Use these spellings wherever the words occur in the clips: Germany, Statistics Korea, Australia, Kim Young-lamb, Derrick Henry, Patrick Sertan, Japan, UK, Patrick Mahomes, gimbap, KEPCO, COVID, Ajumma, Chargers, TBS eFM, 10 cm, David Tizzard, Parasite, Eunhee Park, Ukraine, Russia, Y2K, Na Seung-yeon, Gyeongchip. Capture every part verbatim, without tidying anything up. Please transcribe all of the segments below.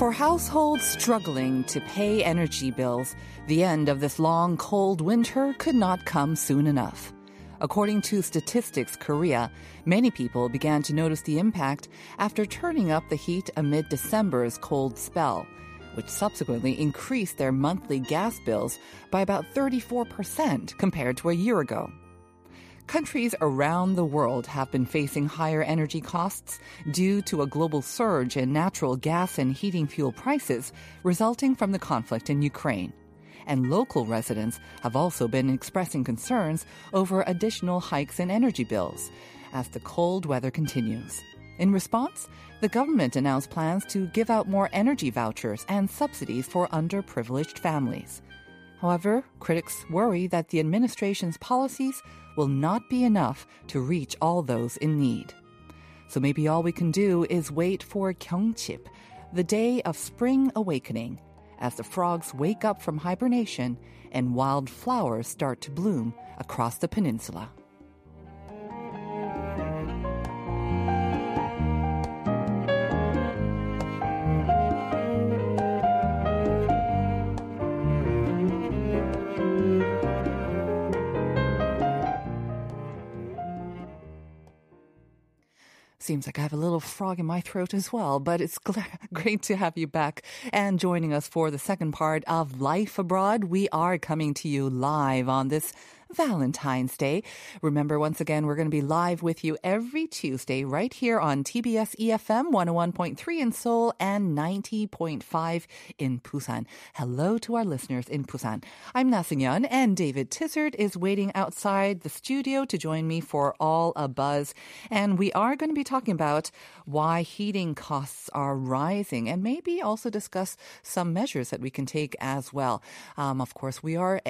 For households struggling to pay energy bills, the end of this long, cold winter could not come soon enough. According to Statistics Korea, many people began to notice the impact after turning up the heat amid December's cold spell, which subsequently increased their monthly gas bills by about thirty-four percent compared to a year ago. Countries around the world have been facing higher energy costs due to a global surge in natural gas and heating fuel prices resulting from the conflict in Ukraine. And local residents have also been expressing concerns over additional hikes in energy bills as the cold weather continues. In response, the government announced plans to give out more energy vouchers and subsidies for underprivileged families. However, critics worry that the administration's policies will not be enough to reach all those in need. So maybe all we can do is wait for Gyeongchip, the day of spring awakening, as the frogs wake up from hibernation and wildflowers start to bloom across the peninsula. Seems like I have a little frog in my throat as well, but it's great to have you back and joining us for the second part of Life Abroad. We are coming to you live on this Valentine's Day. Remember, once again, we're going to be live with you every Tuesday right here on T B S eFM one oh one point three in Seoul and ninety point five in Busan. Hello to our listeners in Busan. I'm Na Seung-yeon, and David Tizzard is waiting outside the studio to join me for All a Buzz. And we are going to be talking about why heating costs are rising and maybe also discuss some measures that we can take as well. Um, of course, we are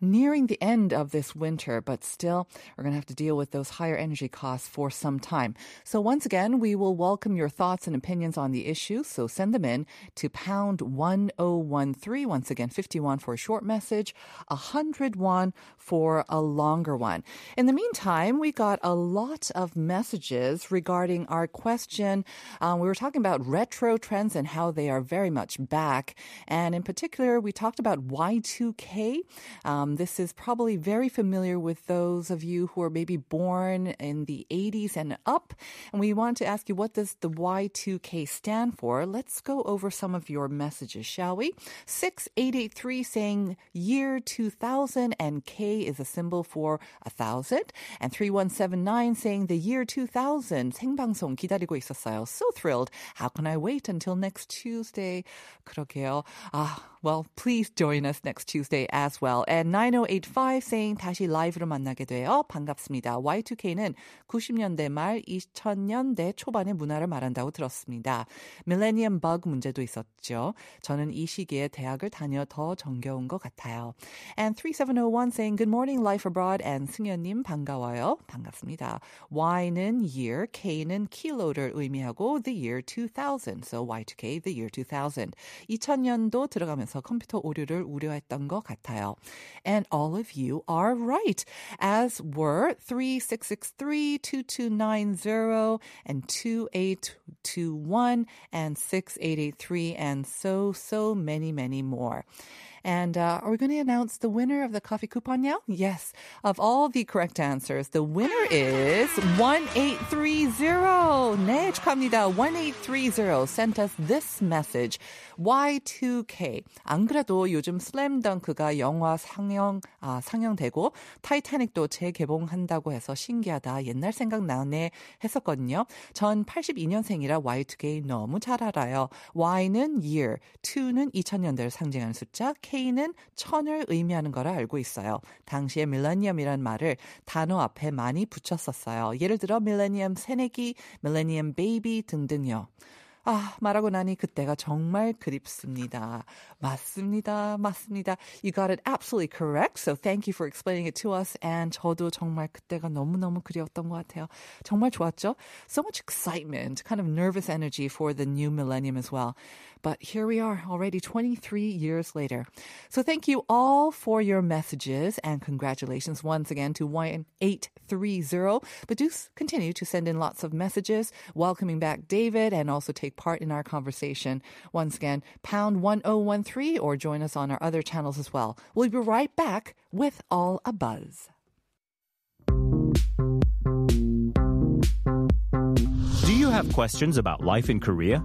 nearing the end of this winter, but still we're going to have to deal with those higher energy costs for some time. So once again, we will welcome your thoughts and opinions on the issue, so send them in to pound one oh one three, once again fifty-one for a short message, one hundred one for a longer one. In the meantime, we got a lot of messages regarding our question. Um, we were talking about retro trends and how they are very much back, and in particular we talked about Y two K. Um, this is probably very familiar with those of you who are maybe born in the eighties and up. And we want to ask you, what does the Y two K stand for? Let's go over some of your messages, shall we? six eight eight three saying year two thousand and K is a symbol for one thousand. And three one seven nine saying the year two thousand. 생방송 기다리고 있었어요. So thrilled. How can I wait until next Tuesday? 그러게요. Ah, well, please join us next Tuesday as well. And nine oh eight five saying 다시 라이브로 만나게 돼요. 반갑습니다. 와이투케이는 구십 년대 말 이천 년대 초반의 문화를 말한다고 들었습니다. 밀레니엄 버그 문제도 있었죠. 저는 이 시기에 대학을 다녀 더 정겨운 것 같아요. And three seven oh one saying good morning life abroad and 승현님 반가워요. 반갑습니다. Y는 year, K는 킬로를 의미하고 the year two thousand. So 와이투케이 the year two thousand. 이천 년도 들어가면서 컴퓨터 오류를 우려했던 것 같아요. And all of you are right, as were three six six three, two two nine zero, and two eight two one, and six eight eight three, and so, so many, many more. And uh, are we going to announce the winner of the coffee coupon now? Yes. Of all the correct answers, the winner is one eight three zero. 네, 축하합니다. one eight three zero sent us this message. 와이투케이. 안 그래도 요즘 슬램덩크가 영화 상영, 아, 상영되고 타이타닉도 재개봉한다고 해서 신기하다. 옛날 생각 나네 했었거든요. 전 팔십이 년생이라 와이투케이 너무 잘 알아요. Y는 year, two는 이천 년대를 상징하는 숫자, K는 천을 의미하는 거라 알고 있어요. 당시에 밀레니엄이란 말을 단어 앞에 많이 붙였었어요. 예를 들어 밀레니엄 새내기, 밀레니엄 베이비 등등요. 아, 말하고 나니 그때가 정말 그립습니다. 맞습니다. 맞습니다. You got it absolutely correct. So thank you for explaining it to us. And 저도 정말 그때가 너무너무 그리웠던 것 같아요. 정말 좋았죠? So much excitement, kind of nervous energy for the new millennium as well. But here we are already twenty-three years later. So thank you all for your messages and congratulations once again to one eight three zero. But do continue to send in lots of messages welcoming back David and also take part in our conversation. Once again, pound one oh one three or join us on our other channels as well. We'll be right back with All a Buzz. Do you have questions about life in Korea?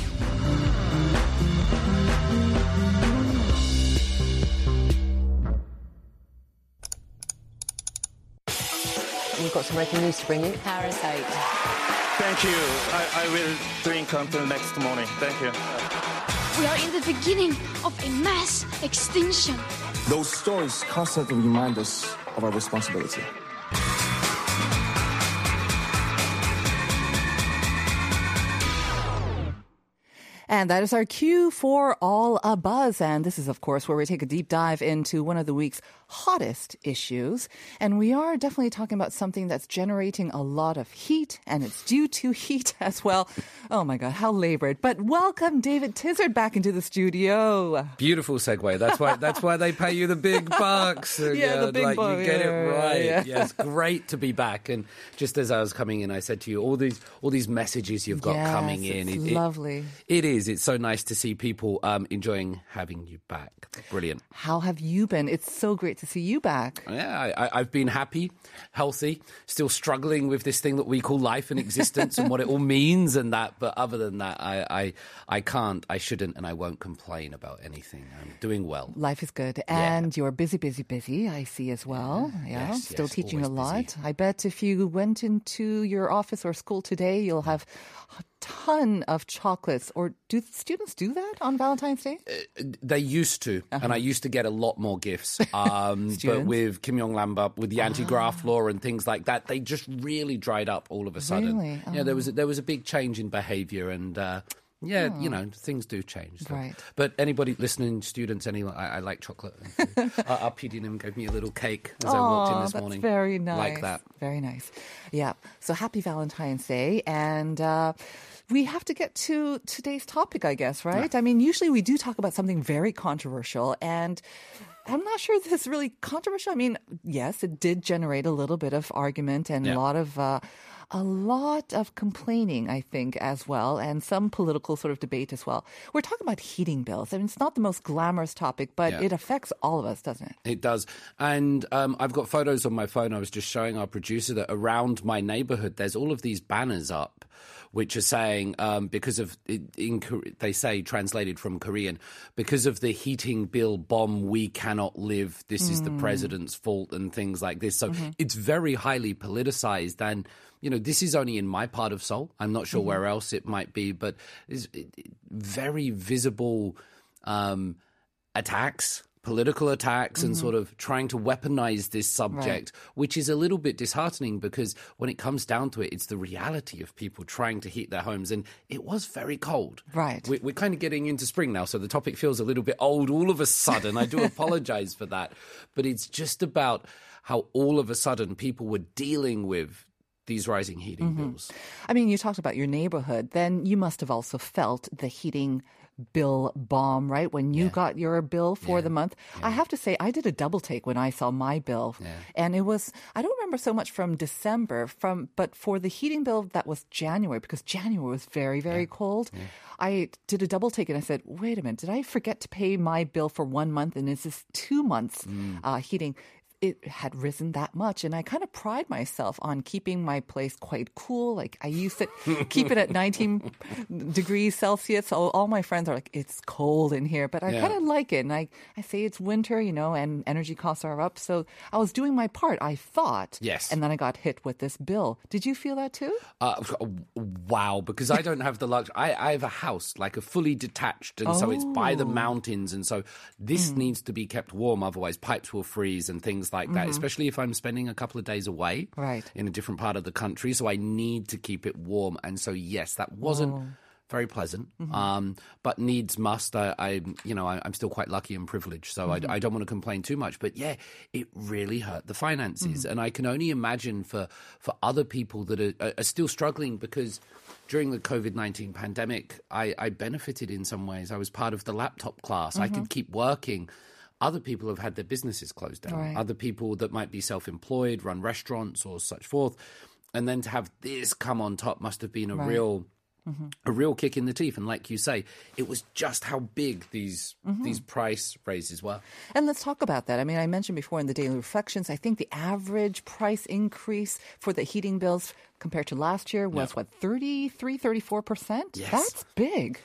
We've got some breaking news to bring you. Parasite. Thank you. I, I will drink until next morning. Thank you. We are in the beginning of a mass extinction. Those stories constantly remind us of our responsibility. And that is our cue for All a Buzz. And this is, of course, where we take a deep dive into one of the week's hottest issues. And we are definitely talking about something that's generating a lot of heat, and it's due to heat as well. Oh, my God, how labored. But welcome David Tizzard back into the studio. Beautiful segue. That's why That's why they pay you the big bucks. yeah, yeah, the big like, bucks. You get it right. Yeah. Yeah, it's great to be back. And just as I was coming in, I said to you, all these all these messages you've got yes, coming in. It's it, lovely. It, it is. It's so nice to see people um, enjoying having you back. Brilliant. How have you been? It's so great to see you back. Yeah, I, I've been happy, healthy, still struggling with this thing that we call life and existence and what it all means and that. But other than that, I, I, I can't, I shouldn't, and I won't complain about anything. I'm doing well. Life is good. And yeah. You're busy, busy, busy, I see as well. Yeah, yes, still yes, teaching a lot. Busy. I bet if you went into your office or school today, you'll have a ton of chocolates. Or do students do that on Valentine's Day? Uh, they used to, uh-huh. and I used to get a lot more gifts. Um, but with Kim Young-lamb, with the anti-graft ah. law and things like that, they just really dried up all of a sudden. Really? Oh. Yeah, there was a, there was a big change in behaviour and. Uh, Yeah, oh. you know, things do change. So. Right. But anybody listening, students, anyone, I, I like chocolate. uh, our P D N M gave me a little cake as oh, I walked in this that's morning. Very nice. Like that. Very nice. Yeah. So happy Valentine's Day. And uh, we have to get to today's topic, I guess, right? Yeah. I mean, usually we do talk about something very controversial. And I'm not sure this is really controversial. I mean, yes, it did generate a little bit of argument and yeah. a lot of... Uh, A lot of complaining, I think, as well, and some political sort of debate as well. We're talking about heating bills. I mean, it's not the most glamorous topic, but yeah. it affects all of us, doesn't it? It does. And um, I've got photos on my phone. I was just showing our producer that around my neighborhood, there's all of these banners up, which are saying, um, because of, in, they say, translated from Korean, because of the heating bill bomb, we cannot live. This mm. is the president's fault and things like this. So mm-hmm. it's very highly politicized and, you know, this is only in my part of Seoul. I'm not sure mm-hmm. where else it might be, but it's very visible um, attacks, political attacks, mm-hmm. and sort of trying to weaponize this subject, right. which is a little bit disheartening because when it comes down to it, it's the reality of people trying to heat their homes. And it was very cold. Right. We, we're kind of getting into spring now, so the topic feels a little bit old all of a sudden. I do apologize for that. But it's just about how all of a sudden people were dealing with these rising heating mm-hmm. bills. I mean, you talked about your neighborhood. Then you must have also felt the heating bill bomb, right? When you yeah. got your bill for yeah. the month. Yeah. I have to say, I did a double take when I saw my bill. Yeah. And it was, I don't remember so much from December, from but for the heating bill, that was January, because January was very, very yeah. cold. Yeah. I did a double take and I said, wait a minute, did I forget to pay my bill for one month? And is this two months mm. uh, heating? it had risen that much. And I kind of pride myself on keeping my place quite cool. Like I used to keep it at nineteen degrees Celsius. So all my friends are like, it's cold in here. But I yeah. kind of like it. And I, I say it's winter, you know, and energy costs are up. So I was doing my part, I thought. Yes. And then I got hit with this bill. Did you feel that too? Uh, wow. Because I don't have the luxury. I, I have a house, like a fully detached. And oh. so it's by the mountains. And so this mm. needs to be kept warm. Otherwise pipes will freeze and things like that, mm-hmm. especially if I'm spending a couple of days away right. in a different part of the country. So I need to keep it warm. And so, yes, that wasn't oh. very pleasant. Mm-hmm. Um, but needs must. I, I you know, I, I'm still quite lucky and privileged. So mm-hmm. I, I don't want to complain too much. But yeah, it really hurt the finances. Mm-hmm. And I can only imagine for, for other people that are, are still struggling because... During the covid nineteen pandemic, I, I benefited in some ways. I was part of the laptop class. Mm-hmm. I could keep working. Other people have had their businesses closed down. Right. Other people that might be self-employed, run restaurants or such forth. And then to have this come on top must have been a right. real... Mm-hmm. A real kick in the teeth. And like you say, it was just how big these mm-hmm. these price raises were. And let's talk about that. I mean, I mentioned before in the Daily Reflections, I think the average price increase for the heating bills compared to last year was, no. what, thirty-three, thirty-four percent? Yes. That's big.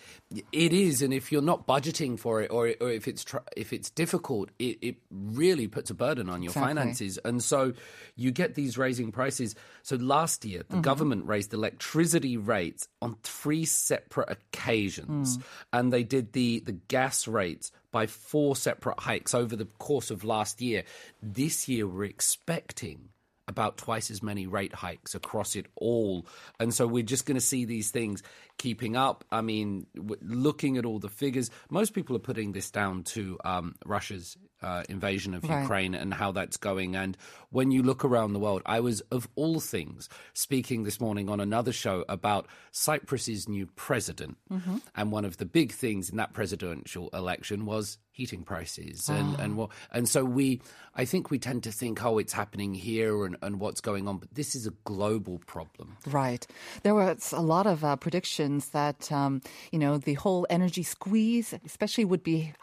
It is. And if you're not budgeting for it or, or if it's tr- if it's difficult, it, it really puts a burden on your exactly. finances. And so you get these raising prices. So last year, the mm-hmm. government raised electricity rates on three separate occasions. Mm. And they did the, the gas rates by four separate hikes over the course of last year. This year, we're expecting about twice as many rate hikes across it all. And so we're just going to see these things keeping up. I mean, looking at all the figures, most people are putting this down to um, Russia's uh, invasion of right. Ukraine and how that's going. And when you look around the world, I was, of all things, speaking this morning on another show about Cyprus's new president. Mm-hmm. And one of the big things in that presidential election was heating prices and, ah. and what and so we I think we tend to think, oh, it's happening here and, and what's going on, but this is a global problem. Right. There was a lot of uh, predictions that um, you know, the whole energy squeeze especially would be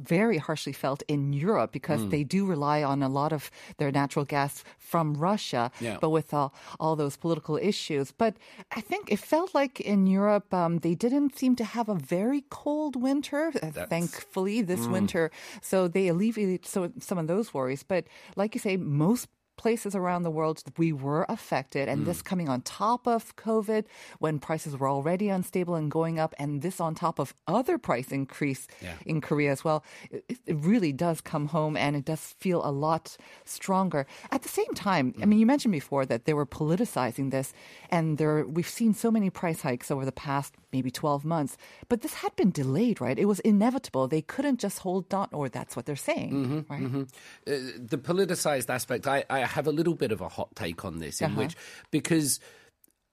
very harshly felt in Europe because mm. they do rely on a lot of their natural gas from Russia, yeah. but with all, all those political issues. But I think it felt like in Europe, um, they didn't seem to have a very cold winter, uh, thankfully, this mm. winter. So they alleviated so, some of those worries. But like you say, most places around the world, we were affected. And mm. this coming on top of COVID, when prices were already unstable and going up, and this on top of other price increase yeah. in Korea as well, it, it really does come home and it does feel a lot stronger. At the same time, mm. I mean, you mentioned before that they were politicizing this, and there we've seen so many price hikes over the past maybe twelve months, but this had been delayed, right? It was inevitable. They couldn't just hold on, or that's what they're saying, mm-hmm, right? Mm-hmm. Uh, the politicized aspect, I, I have a little bit of a hot take on this, in uh-huh. which, because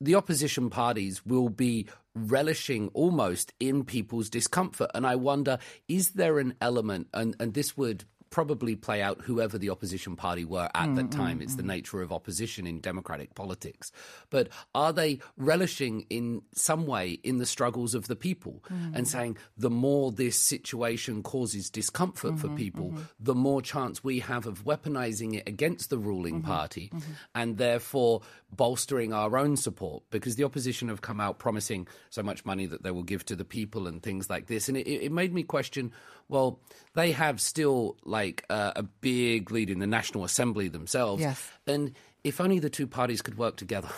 the opposition parties will be relishing almost in people's discomfort. And I wonder, is there an element, and, and this would probably play out whoever the opposition party were at mm, that time. Mm, it's mm. the nature of opposition in democratic politics. But are they relishing in some way in the struggles of the people mm. and saying the more this situation causes discomfort mm-hmm, for people, mm-hmm. the more chance we have of weaponizing it against the ruling mm-hmm, party mm-hmm. and therefore bolstering our own support? Because the opposition have come out promising so much money that they will give to the people and things like this. And it, it made me question, well, they have still like Like, uh, a big lead in the National Assembly themselves. Yes. And if only the two parties could work together.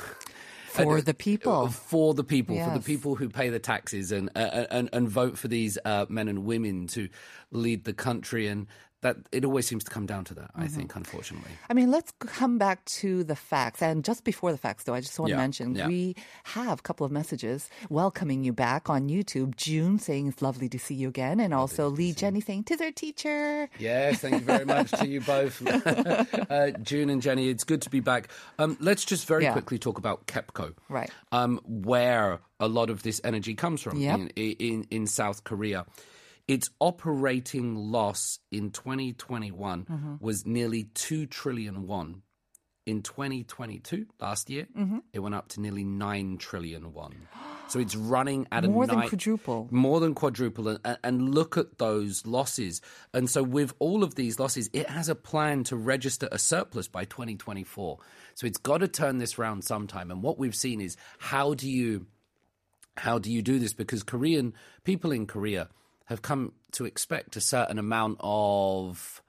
For and, the people. For the people, yes. for the people who pay the taxes and uh, and, and vote for these uh, men and women to lead the country. And that it always seems to come down to that, I mm-hmm. think, unfortunately. I mean, let's come back to the facts. And just before the facts, though, I just want yeah. to mention, yeah. we have a couple of messages welcoming you back on YouTube. June saying, it's lovely to see you again. And also lovely Lee Jenny saying, Tizzard teacher. Yes, thank you very much to you both. uh, June and Jenny, it's good to be back. Um, let's just very yeah. quickly talk about KEPCO. Right. Um, where a lot of this energy comes from yep. in, in, in South Korea. Its operating loss in twenty twenty-one mm-hmm. was nearly two trillion won. In twenty twenty-two, last year, mm-hmm. it went up to nearly nine trillion won. So it's running at more a than ni- quadruple. More than quadruple. And, and look at those losses. And so with all of these losses, it has a plan to register a surplus by twenty twenty-four. So it's got to turn this round sometime. And what we've seen is how do you how do you do this? Because Korean people in Korea have come to expect a certain amount of,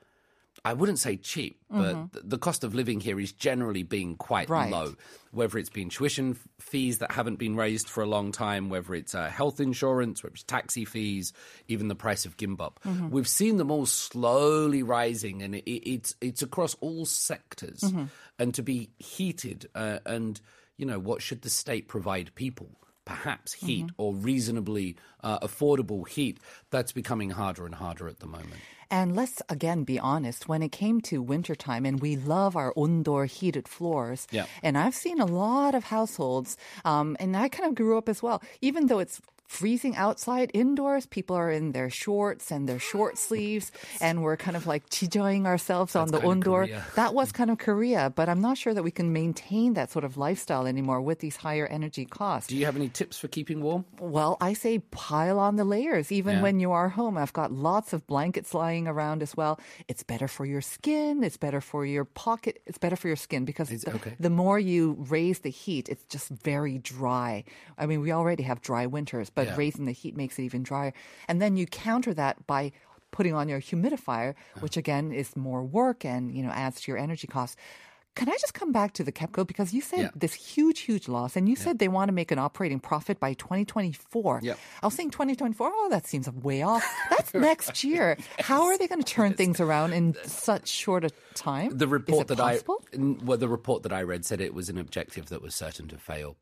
I wouldn't say cheap, but mm-hmm. the cost of living here is generally being quite right. low, whether it's been tuition fees that haven't been raised for a long time, whether it's uh, health insurance, whether it's taxi fees, even the price of gimbap. Mm-hmm. We've seen them all slowly rising, and it, it's, it's across all sectors, mm-hmm. and to be heated. Uh, and, you know, what should the state provide people? Perhaps heat mm-hmm. or reasonably uh, affordable heat, that's becoming harder and harder at the moment. And let's again be honest, when it came to wintertime, and we love our indoor heated floors, yeah. and I've seen a lot of households, um, and I kind of grew up as well, even though it's freezing outside, indoors, people are in their shorts and their short sleeves, and we're kind of like jijoing ourselves That's on the indoor. That was kind of Korea, but I'm not sure that we can maintain that sort of lifestyle anymore with these higher energy costs. Do you have any tips for keeping warm? Well, I say pile on the layers, even yeah. when you are home. I've got lots of blankets lying around as well. It's better for your skin. It's better for your pocket. It's better for your skin because the, okay. the more you raise the heat, it's just very dry. I mean, we already have dry winters. But yeah. raising the heat makes it even drier. And then you counter that by putting on your humidifier, which again is more work and, you know, adds to your energy costs. Can I just come back to the KEPCO? Because you said yeah. this huge, huge loss, and you yeah. said they want to make an operating profit by twenty twenty-four. Yeah. I was saying twenty twenty-four, oh, that seems way off. That's next year. How are they going to turn things around in such short a time? The report that I, well, the report that I read said it was an objective that was certain to fail.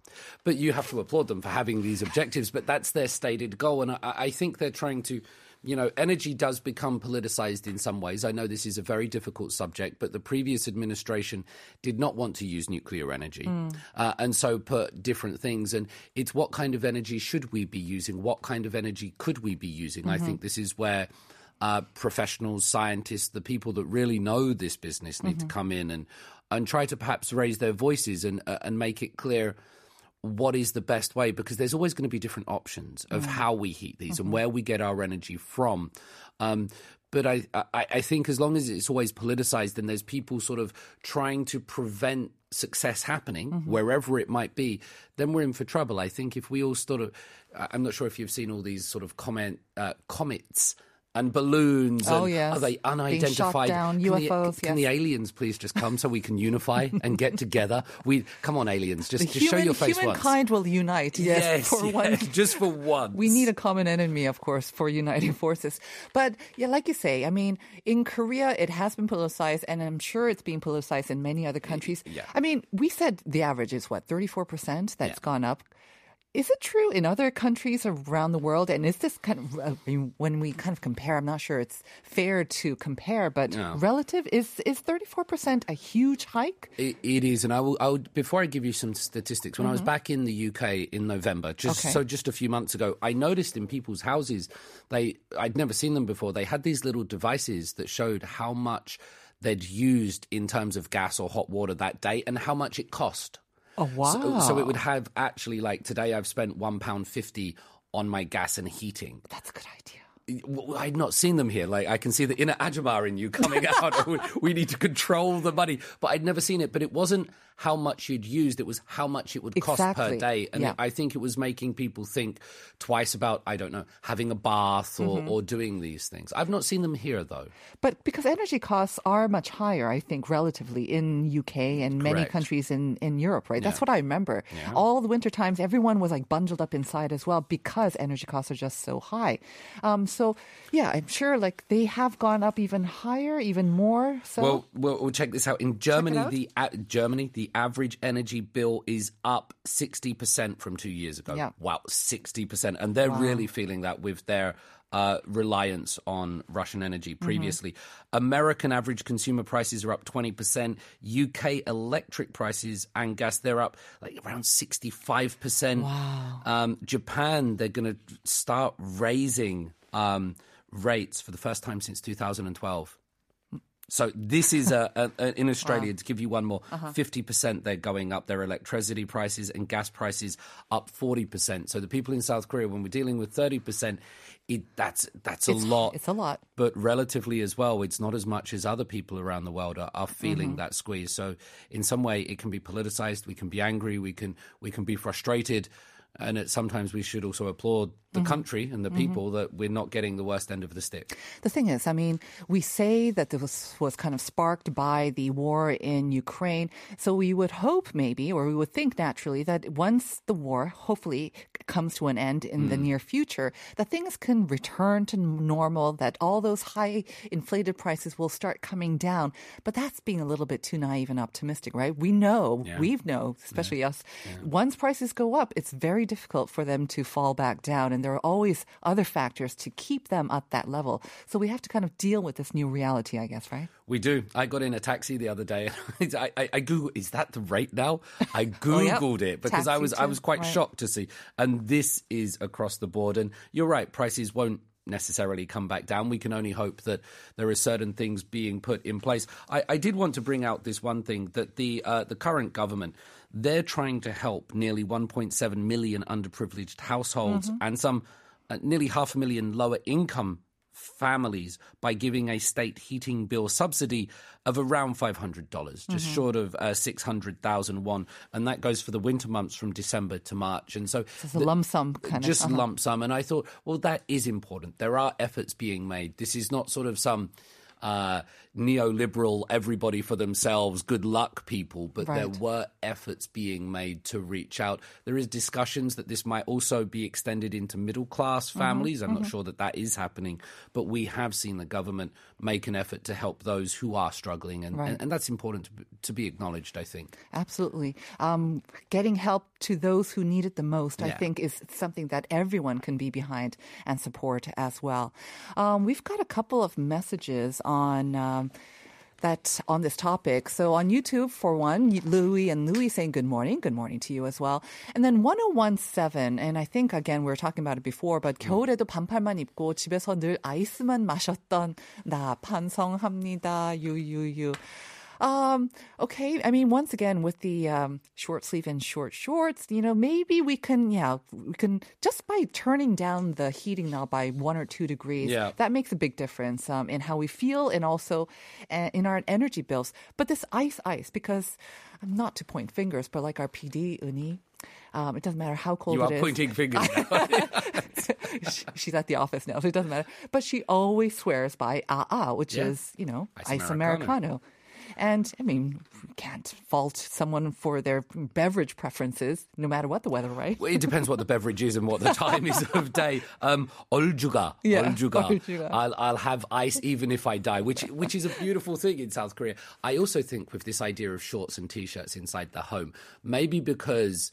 But you have to applaud them for having these objectives, but that's their stated goal, and I, I think they're trying to... You know, energy does become politicized in some ways. I know this is a very difficult subject, but the previous administration did not want to use nuclear energy mm. uh, and so put different things. And it's what kind of energy should we be using? What kind of energy could we be using? Mm-hmm. I think this is where uh, professionals, scientists, the people that really know this business need mm-hmm. to come in and, and try to perhaps raise their voices and uh, and make it clear what is the best way, because there's always going to be different options of mm. how we heat these mm-hmm. and where we get our energy from. Um, but I, I, I think as long as it's always politicized, then there's people sort of trying to prevent success happening mm-hmm. wherever it might be, then we're in for trouble. I think if we all sort of, I'm not sure if you've seen all these sort of comment uh, comets and balloons, oh, and yes. are they unidentified? Down, can, U F Os, the, can yes. the aliens please just come so we can unify and get together? We come on, aliens, just, just human, show your face humankind once. Humankind will unite, yes, yes for yes, one, just for once. We need a common enemy, of course, for uniting forces. But yeah, like you say, I mean, in Korea it has been politicized, and I'm sure it's being politicized in many other countries. Yeah. I mean, we said the average is what, thirty-four percent? That's yeah. gone up. Is it true in other countries around the world? And is this kind of, I mean, when we kind of compare, I'm not sure it's fair to compare, but no. relative, is is thirty-four percent a huge hike? It, it is. And I will, I will, before I give you some statistics, when mm-hmm. I was back in the U K in November, just okay. so just a few months ago, I noticed in people's houses, they I'd never seen them before, they had these little devices that showed how much they'd used in terms of gas or hot water that day and how much it cost. Oh, wow. So, so it would have actually, like, today I've spent one pound fifty on my gas and heating. That's a good idea. I'd not seen them here. Like, I can see the inner Ajumma in you coming out. we, we need to control the money. But I'd never seen it. But it wasn't how much you'd used. It was how much it would cost exactly. per day. And yeah. I think it was making people think twice about, I don't know, having a bath or, mm-hmm. or doing these things. I've not seen them here, though. But because energy costs are much higher, I think, relatively in U K and many Correct. Countries in, in Europe, right? Yeah. That's what I remember. Yeah. All the winter times, everyone was like bundled up inside as well because energy costs are just so high. Um, so So, yeah, I'm sure like they have gone up even higher, even more. So, well, we'll, we'll check this out. In Germany, out. the uh, Germany, the average energy bill is up sixty percent from two years ago. Yeah. Wow, sixty percent. And they're wow. really feeling that with their uh, reliance on Russian energy previously. Mm-hmm. American average consumer prices are up twenty percent. U K electric prices and gas, they're up like around sixty-five percent. Wow. Um, Japan, they're going to start raising Um, rates for the first time since two thousand twelve. So this is a, a, a, in Australia, wow. to give you one more, uh-huh. fifty percent they're going up. Their electricity prices and gas prices up forty percent. So the people in South Korea, when we're dealing with thirty percent, it, that's that's it's, a lot. It's a lot. But relatively as well, it's not as much as other people around the world are, are feeling mm-hmm. that squeeze. So in some way, it can be politicized. We can be angry. We can we can be frustrated. And it, sometimes we should also applaud the mm-hmm. country and the people mm-hmm. that we're not getting the worst end of the stick. The thing is, I mean, we say that this was, was kind of sparked by the war in Ukraine. So we would hope maybe, or we would think naturally, that once the war hopefully comes to an end in mm. the near future, that things can return to normal, that all those high inflated prices will start coming down. But that's being a little bit too naive and optimistic, right? We know, yeah. we know, especially yeah. us, yeah. once prices go up, it's very difficult for them to fall back down, and there are always other factors to keep them at that level. So we have to kind of deal with this new reality, I guess, right? We do. I got in a taxi the other day. And I, I, I Googled, is that the rate now? I Googled oh, yep. it because taxi I was too. I was quite right. shocked to see. And this is across the board. And you're right, prices won't necessarily come back down. We can only hope that there are certain things being put in place. I, I did want to bring out this one thing, that the uh, the current government, they're trying to help nearly one point seven million underprivileged households mm-hmm. and some uh, nearly half a million lower income families by giving a state heating bill subsidy of around five hundred dollars, just mm-hmm. short of uh, six hundred thousand won. And that goes for the winter months from December to March. And so, so it's a lump sum kind just of. Just uh-huh. lump sum. And I thought, well, that is important. There are efforts being made. This is not sort of some uh, neoliberal, everybody for themselves, good luck people. But right. there were efforts being made to reach out. There is discussions that this might also be extended into middle class families. Mm-hmm. I'm mm-hmm. not sure that that is happening. But we have seen the government make an effort to help those who are struggling. And, right. and, and that's important to, to be acknowledged, I think. Absolutely. Um, getting help to those who need it the most, yeah. I think, is something that everyone can be behind and support as well. Um, we've got a couple of messages on um, that on this topic. So on YouTube, for one, Louis and Louis saying good morning. Good morning to you as well. And then ten seventeen, and I think, again, we were talking about it before, but mm. 겨울에도 반팔만 입고 집에서 늘 아이스만 마셨던 나 반성합니다. 유유유. Um, okay, I mean, once again, with the um, short sleeve and short shorts, you know, maybe we can, yeah, we can, just by turning down the heating now by one or two degrees, yeah. that makes a big difference um, in how we feel and also uh, in our energy bills. But this ice, ice, because I'm not to point fingers, but like our P D, Uni, Um, it doesn't matter how cold it is. You are pointing fingers now. she, she's at the office now, so it doesn't matter. But she always swears by ah-ah, which yeah. is, you know, ice, ice Americano. Americano. And, I mean, you can't fault someone for their beverage preferences, no matter what the weather, right? Well, it depends what the beverage is and what the time is of day. Um, oljuga. Yeah, oljuga. I'll, I'll have ice even if I die, which which is a beautiful thing in South Korea. I also think with this idea of shorts and T-shirts inside the home, maybe because...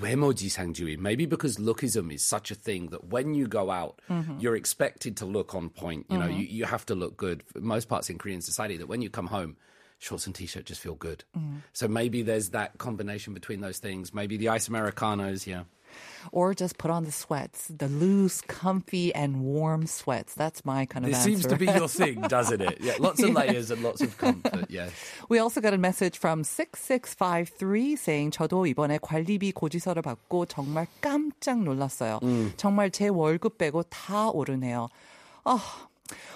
maybe because lookism is such a thing that when you go out, mm-hmm. you're expected to look on point. You know, mm-hmm. you, you have to look good. For most parts in Korean society, that when you come home, shorts and T-shirt just feel good. Mm-hmm. So maybe there's that combination between those things. Maybe the ice Americanos, yeah. Or just put on the sweats, the loose, comfy, and warm sweats. That's my kind of this answer. It seems to be your thing, doesn't it? Yeah, lots of yeah. layers and lots of comfort, yes. We also got a message from six six five three saying, 저도 이번에 관리비 고지서를 받고 정말 깜짝 놀랐어요. Mm. 정말 제 월급 빼고 다 오르네요. Oh.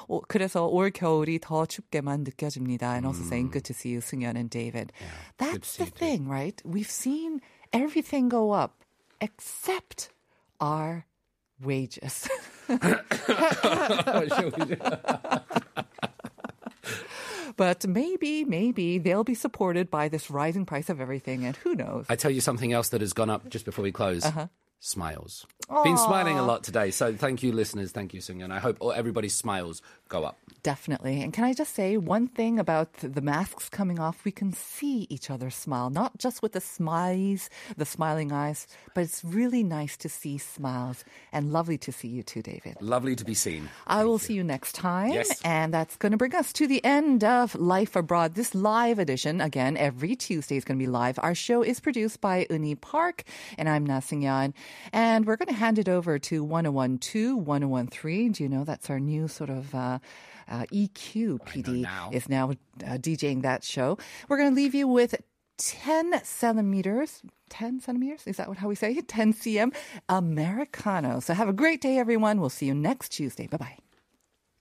오, 그래서 올 겨울이 더 춥게만 느껴집니다. And also mm. saying, good to see you, Seung-yeon and David. Yeah, that's the thing, too. Right? We've seen everything go up. Except our wages. But maybe, maybe they'll be supported by this rising price of everything, and who knows? I tell you something else that has gone up just before we close. Uh-huh. Smiles. Aww. Been smiling a lot today, so thank you, listeners. Thank you, Seung-yeon. I hope everybody's smiles go up. Definitely. And can I just say one thing about the masks coming off? We can see each other smile, not just with the smileys, the smiling eyes, but it's really nice to see smiles. And lovely to see you too, David. Lovely to be seen. I thank will you. See you next time. Yes. And that's going to bring us to the end of Life Abroad, this live edition. Again, every Tuesday is going to be live. Our show is produced by Eunhee Park, and I'm Na Seung-yeon. And we're going to hand it over to one oh one point two, one oh one point three. Do you know that's our new sort of... Uh, uh, E Q P D now. is now uh, DJing that show. We're going to leave you with ten centimeters. ten centimeters? Is that what, how we say it? ten centimeters Americano. So have a great day, everyone. We'll see you next Tuesday. Bye-bye.